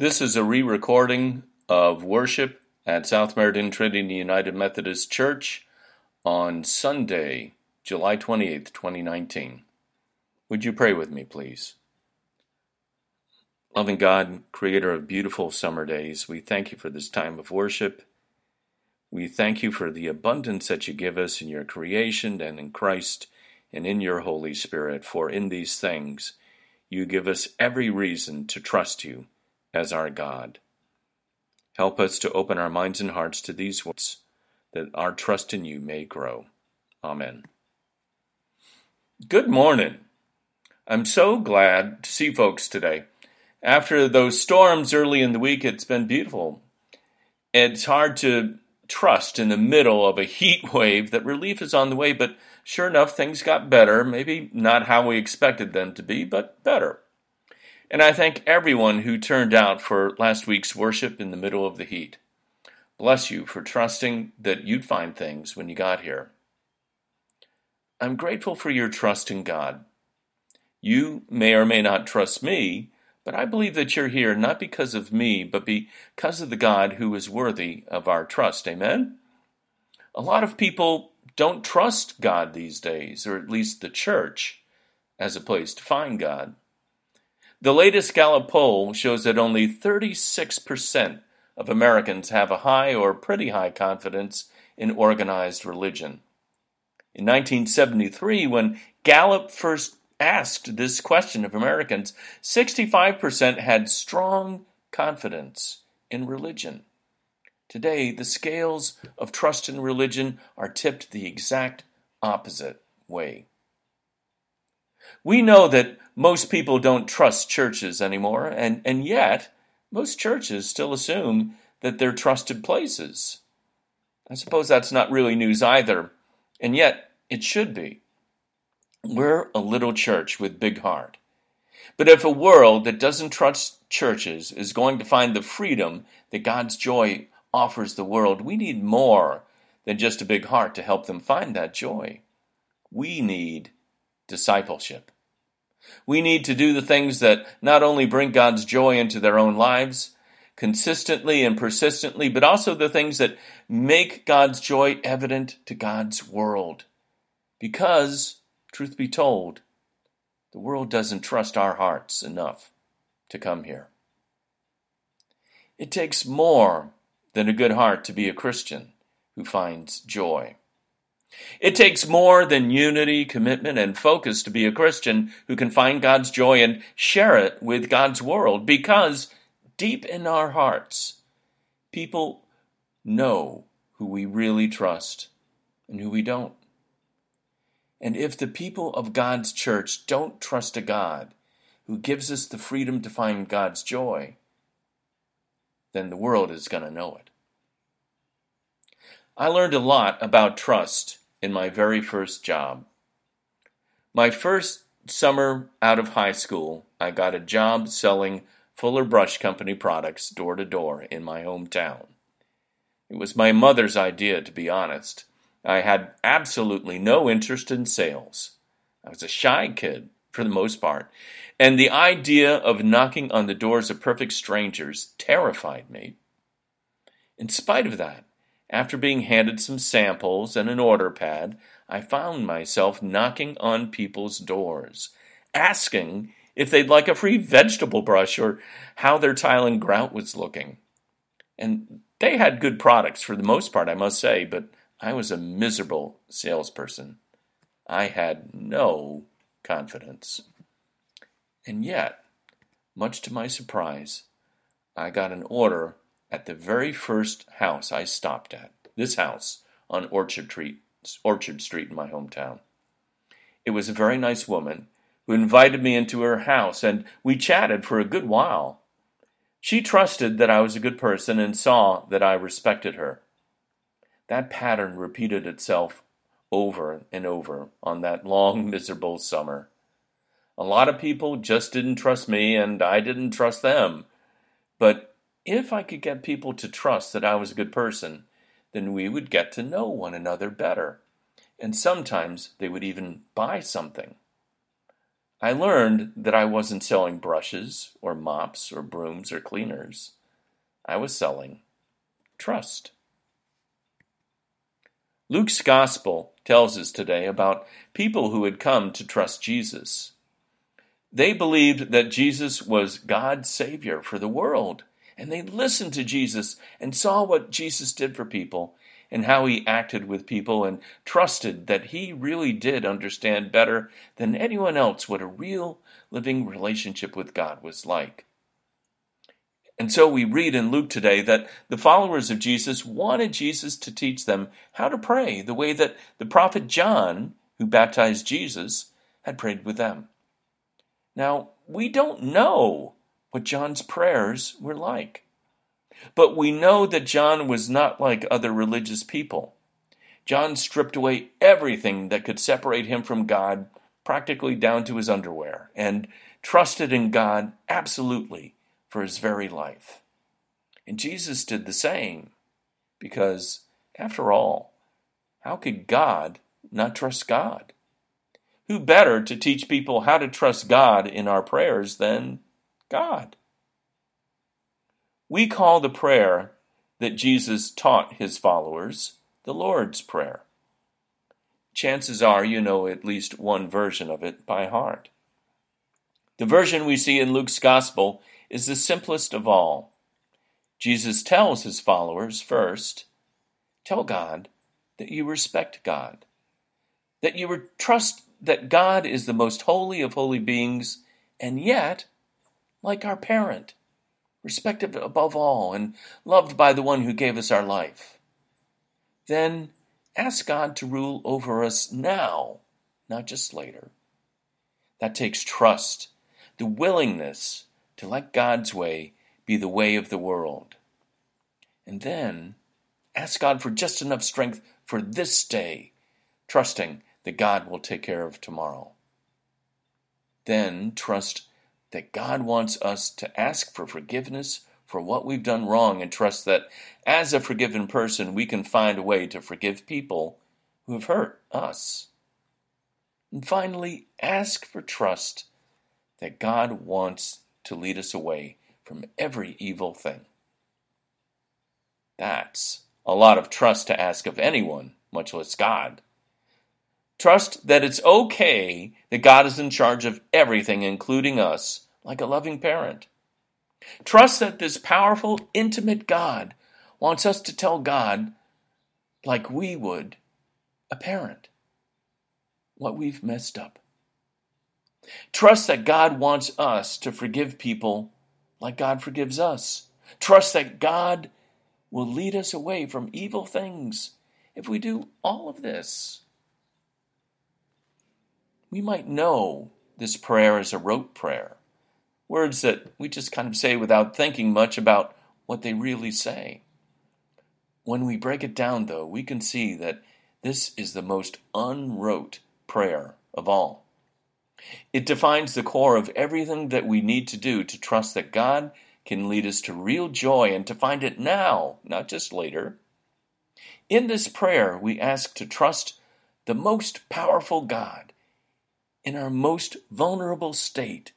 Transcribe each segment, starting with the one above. This is a re-recording of worship at South Meriden Trinity United Methodist Church on Sunday, July 28, 2019. Would you pray with me, please? Loving God, creator of beautiful summer days, we thank you for this time of worship. We thank you for the abundance that you give us in your creation and in Christ and in your Holy Spirit, for in these things you give us every reason to trust you as our God. Help us to open our minds and hearts to these words, that our trust in you may grow. Amen. Good morning. I'm so glad to see folks today. After those storms early in the week, it's been beautiful. It's hard to trust in the middle of a heat wave that relief is on the way, but sure enough, things got better. Maybe not how we expected them to be, but better. And I thank everyone who turned out for last week's worship in the middle of the heat. Bless you for trusting that you'd find things when you got here. I'm grateful for your trust in God. You may or may not trust me, but I believe that you're here not because of me, but because of the God who is worthy of our trust. Amen? A lot of people don't trust God these days, or at least the church, as a place to find God. The latest Gallup poll shows that only 36% of Americans have a high or pretty high confidence in organized religion. In 1973, when Gallup first asked this question of Americans, 65% had strong confidence in religion. Today, the scales of trust in religion are tipped the exact opposite way. We know that most people don't trust churches anymore, and yet most churches still assume that they're trusted places. I suppose that's not really news either, and yet it should be. We're a little church with big heart. But if a world that doesn't trust churches is going to find the freedom that God's joy offers the world, we need more than just a big heart to help them find that joy. We need discipleship. We need to do the things that not only bring God's joy into their own lives consistently and persistently, but also the things that make God's joy evident to God's world. Because, truth be told, the world doesn't trust our hearts enough to come here. It takes more than a good heart to be a Christian who finds joy. It takes more than unity, commitment, and focus to be a Christian who can find God's joy and share it with God's world, because deep in our hearts, people know who we really trust and who we don't. And if the people of God's church don't trust a God who gives us the freedom to find God's joy, then the world is going to know it. I learned a lot about trust in my very first job. My first summer out of high school, I got a job selling Fuller Brush Company products door to door in my hometown. It was my mother's idea, to be honest. I had absolutely no interest in sales. I was a shy kid, for the most part, and the idea of knocking on the doors of perfect strangers terrified me. In spite of that, after being handed some samples and an order pad, I found myself knocking on people's doors, asking if they'd like a free vegetable brush or how their tile and grout was looking. And they had good products for the most part, I must say, but I was a miserable salesperson. I had no confidence. And yet, much to my surprise, I got an order at the very first house I stopped at, this house on Orchard Street in my hometown. It was a very nice woman who invited me into her house, and we chatted for a good while. She trusted that I was a good person and saw that I respected her. That pattern repeated itself over and over on that long, miserable summer. A lot of people just didn't trust me, and I didn't trust them. But if I could get people to trust that I was a good person, then we would get to know one another better. And sometimes they would even buy something. I learned that I wasn't selling brushes or mops or brooms or cleaners. I was selling trust. Luke's Gospel tells us today about people who had come to trust Jesus. They believed that Jesus was God's Savior for the world, and they listened to Jesus and saw what Jesus did for people and how he acted with people and trusted that he really did understand better than anyone else what a real living relationship with God was like. And so we read in Luke today that the followers of Jesus wanted Jesus to teach them how to pray the way that the prophet John, who baptized Jesus, had prayed with them. Now, we don't know what John's prayers were like, but we know that John was not like other religious people. John stripped away everything that could separate him from God, practically down to his underwear, and trusted in God absolutely for his very life. And Jesus did the same, because, after all, how could God not trust God? Who better to teach people how to trust God in our prayers than God? We call the prayer that Jesus taught his followers the Lord's Prayer. Chances are you know at least one version of it by heart. The version we see in Luke's Gospel is the simplest of all. Jesus tells his followers first, tell God that you respect God, that you trust that God is the most holy of holy beings, and yet, like our parent, respected above all and loved by the one who gave us our life. Then ask God to rule over us now, not just later. That takes trust, the willingness to let God's way be the way of the world. And then ask God for just enough strength for this day, trusting that God will take care of tomorrow. Then trust that God wants us to ask for forgiveness for what we've done wrong and trust that as a forgiven person, we can find a way to forgive people who have hurt us. And finally, ask for trust that God wants to lead us away from every evil thing. That's a lot of trust to ask of anyone, much less God. Trust that it's okay that God is in charge of everything, including us, like a loving parent. Trust that this powerful, intimate God wants us to tell God, like we would a parent, what we've messed up. Trust that God wants us to forgive people like God forgives us. Trust that God will lead us away from evil things if we do all of this. We might know this prayer is a rote prayer, words that we just kind of say without thinking much about what they really say. When we break it down, though, we can see that this is the most unrote prayer of all. It defines the core of everything that we need to do to trust that God can lead us to real joy and to find it now, not just later. In this prayer, we ask to trust the most powerful God in our most vulnerable state,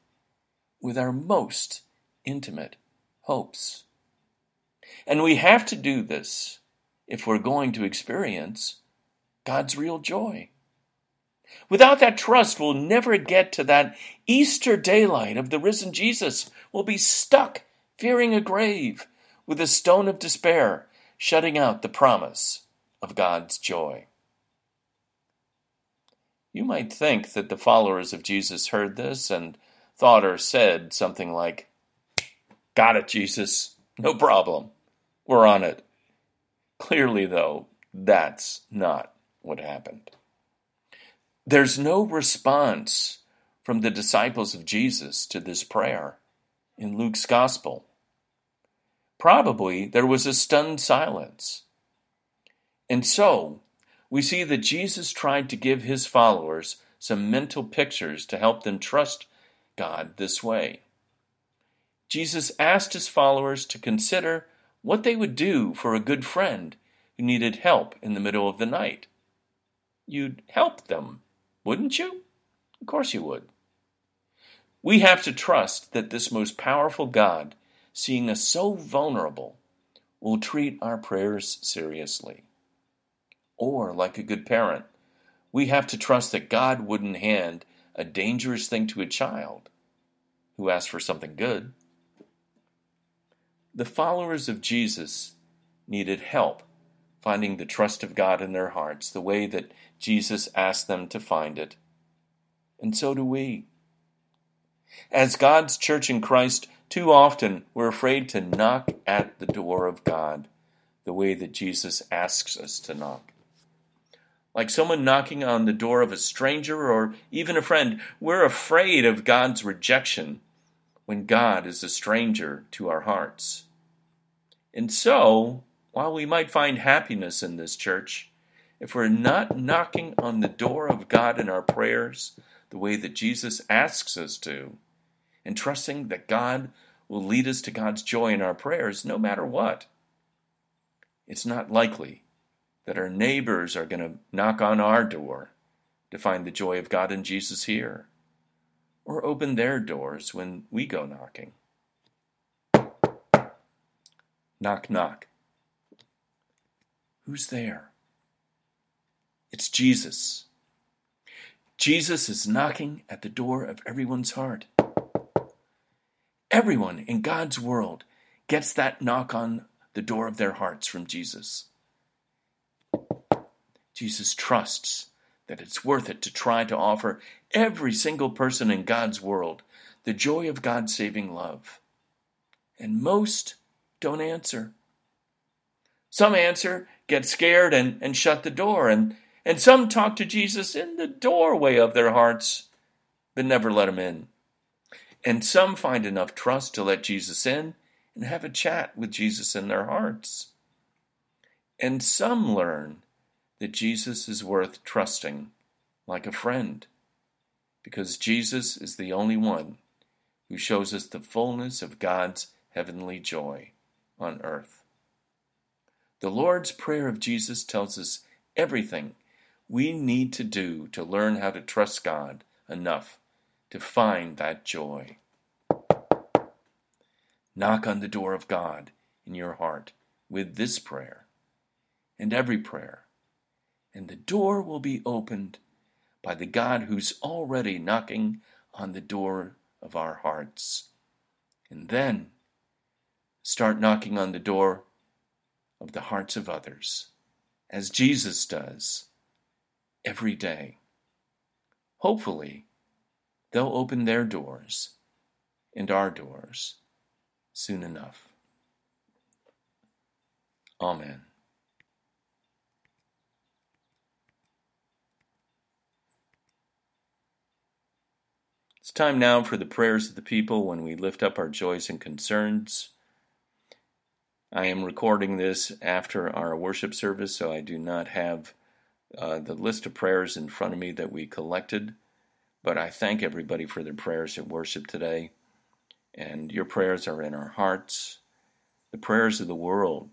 with our most intimate hopes. And we have to do this if we're going to experience God's real joy. Without that trust, we'll never get to that Easter daylight of the risen Jesus. We'll be stuck, fearing a grave, with a stone of despair, shutting out the promise of God's joy. You might think that the followers of Jesus heard this and thought or said something like, "Got it, Jesus. No problem. We're on it." Clearly, though, that's not what happened. There's no response from the disciples of Jesus to this prayer in Luke's Gospel. Probably there was a stunned silence. And so, we see that Jesus tried to give his followers some mental pictures to help them trust God this way. Jesus asked his followers to consider what they would do for a good friend who needed help in the middle of the night. You'd help them, wouldn't you? Of course you would. We have to trust that this most powerful God, seeing us so vulnerable, will treat our prayers seriously. Or, like a good parent, we have to trust that God wouldn't hand a dangerous thing to a child who asks for something good. The followers of Jesus needed help finding the trust of God in their hearts the way that Jesus asked them to find it. And so do we. As God's church in Christ, too often we're afraid to knock at the door of God the way that Jesus asks us to knock. Like someone knocking on the door of a stranger or even a friend, we're afraid of God's rejection when God is a stranger to our hearts. And so, while we might find happiness in this church, if we're not knocking on the door of God in our prayers the way that Jesus asks us to, and trusting that God will lead us to God's joy in our prayers no matter what, it's not likely that our neighbors are going to knock on our door to find the joy of God in Jesus here, or open their doors when we go knocking. Knock, knock. Who's there? It's Jesus. Jesus is knocking at the door of everyone's heart. Everyone in God's world gets that knock on the door of their hearts from Jesus. Jesus trusts that it's worth it to try to offer every single person in God's world the joy of God's saving love. And most don't answer. Some answer, get scared, and shut the door. And some talk to Jesus in the doorway of their hearts, but never let him in. And some find enough trust to let Jesus in and have a chat with Jesus in their hearts. And some learn that Jesus is worth trusting like a friend, because Jesus is the only one who shows us the fullness of God's heavenly joy on earth. The Lord's Prayer of Jesus tells us everything we need to do to learn how to trust God enough to find that joy. Knock on the door of God in your heart with this prayer and every prayer, and the door will be opened by the God who's already knocking on the door of our hearts. And then start knocking on the door of the hearts of others, as Jesus does every day. Hopefully, they'll open their doors and our doors soon enough. Amen. It's time now for the prayers of the people when we lift up our joys and concerns. I am recording this after our worship service, so I do not have the list of prayers in front of me that we collected, but I thank everybody for their prayers at worship today, and your prayers are in our hearts. The prayers of the world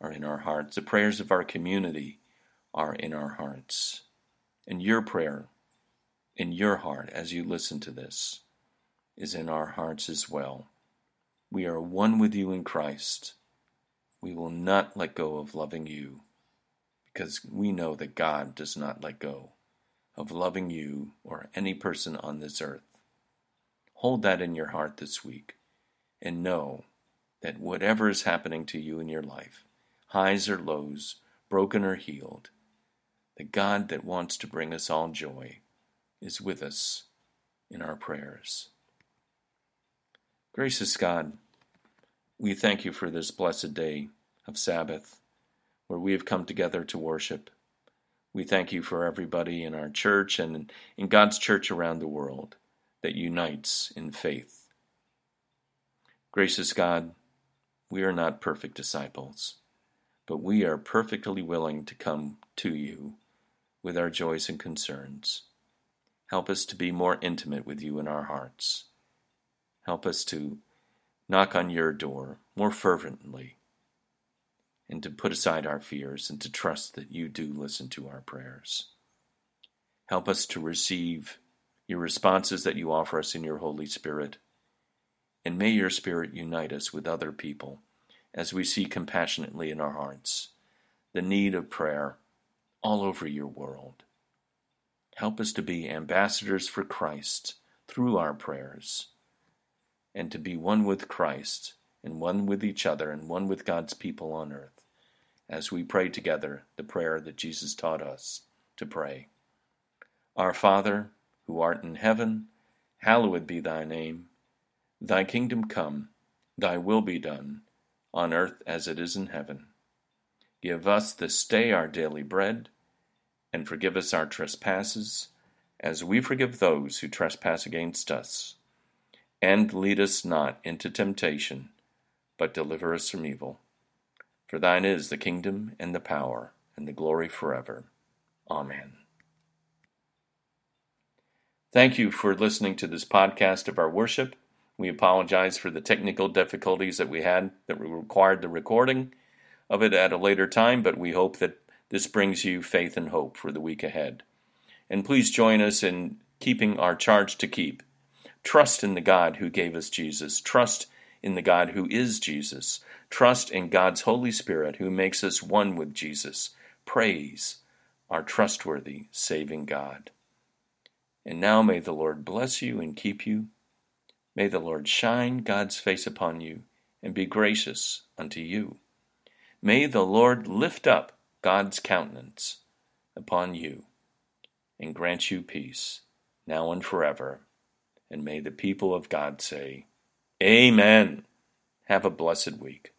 are in our hearts. The prayers of our community are in our hearts, and your prayer in your heart as you listen to this is in our hearts as well. We are one with you in Christ. We will not let go of loving you, because we know that God does not let go of loving you or any person on this earth. Hold that in your heart this week, and know that whatever is happening to you in your life, highs or lows, broken or healed, the God that wants to bring us all joy is with us in our prayers. Gracious God, we thank you for this blessed day of Sabbath, where we have come together to worship. We thank you for everybody in our church and in God's church around the world that unites in faith. Gracious God, we are not perfect disciples, but we are perfectly willing to come to you with our joys and concerns. Help us to be more intimate with you in our hearts. Help us to knock on your door more fervently, and to put aside our fears and to trust that you do listen to our prayers. Help us to receive your responses that you offer us in your Holy Spirit. And may your Spirit unite us with other people as we see compassionately in our hearts the need of prayer all over your world. Help us to be ambassadors for Christ through our prayers, and to be one with Christ and one with each other and one with God's people on earth as we pray together the prayer that Jesus taught us to pray. Our Father, who art in heaven, hallowed be thy name. Thy kingdom come, thy will be done, on earth as it is in heaven. Give us this day our daily bread, and forgive us our trespasses, as we forgive those who trespass against us. And lead us not into temptation, but deliver us from evil. For thine is the kingdom, and the power, and the glory forever. Amen. Thank you for listening to this podcast of our worship. We apologize for the technical difficulties that we had that required the recording of it at a later time, but we hope that this brings you faith and hope for the week ahead. And please join us in keeping our charge to keep. Trust in the God who gave us Jesus. Trust in the God who is Jesus. Trust in God's Holy Spirit who makes us one with Jesus. Praise our trustworthy, saving God. And now may the Lord bless you and keep you. May the Lord shine God's face upon you and be gracious unto you. May the Lord lift up God's countenance upon you and grant you peace, now and forever. And may the people of God say, Amen. Have a blessed week.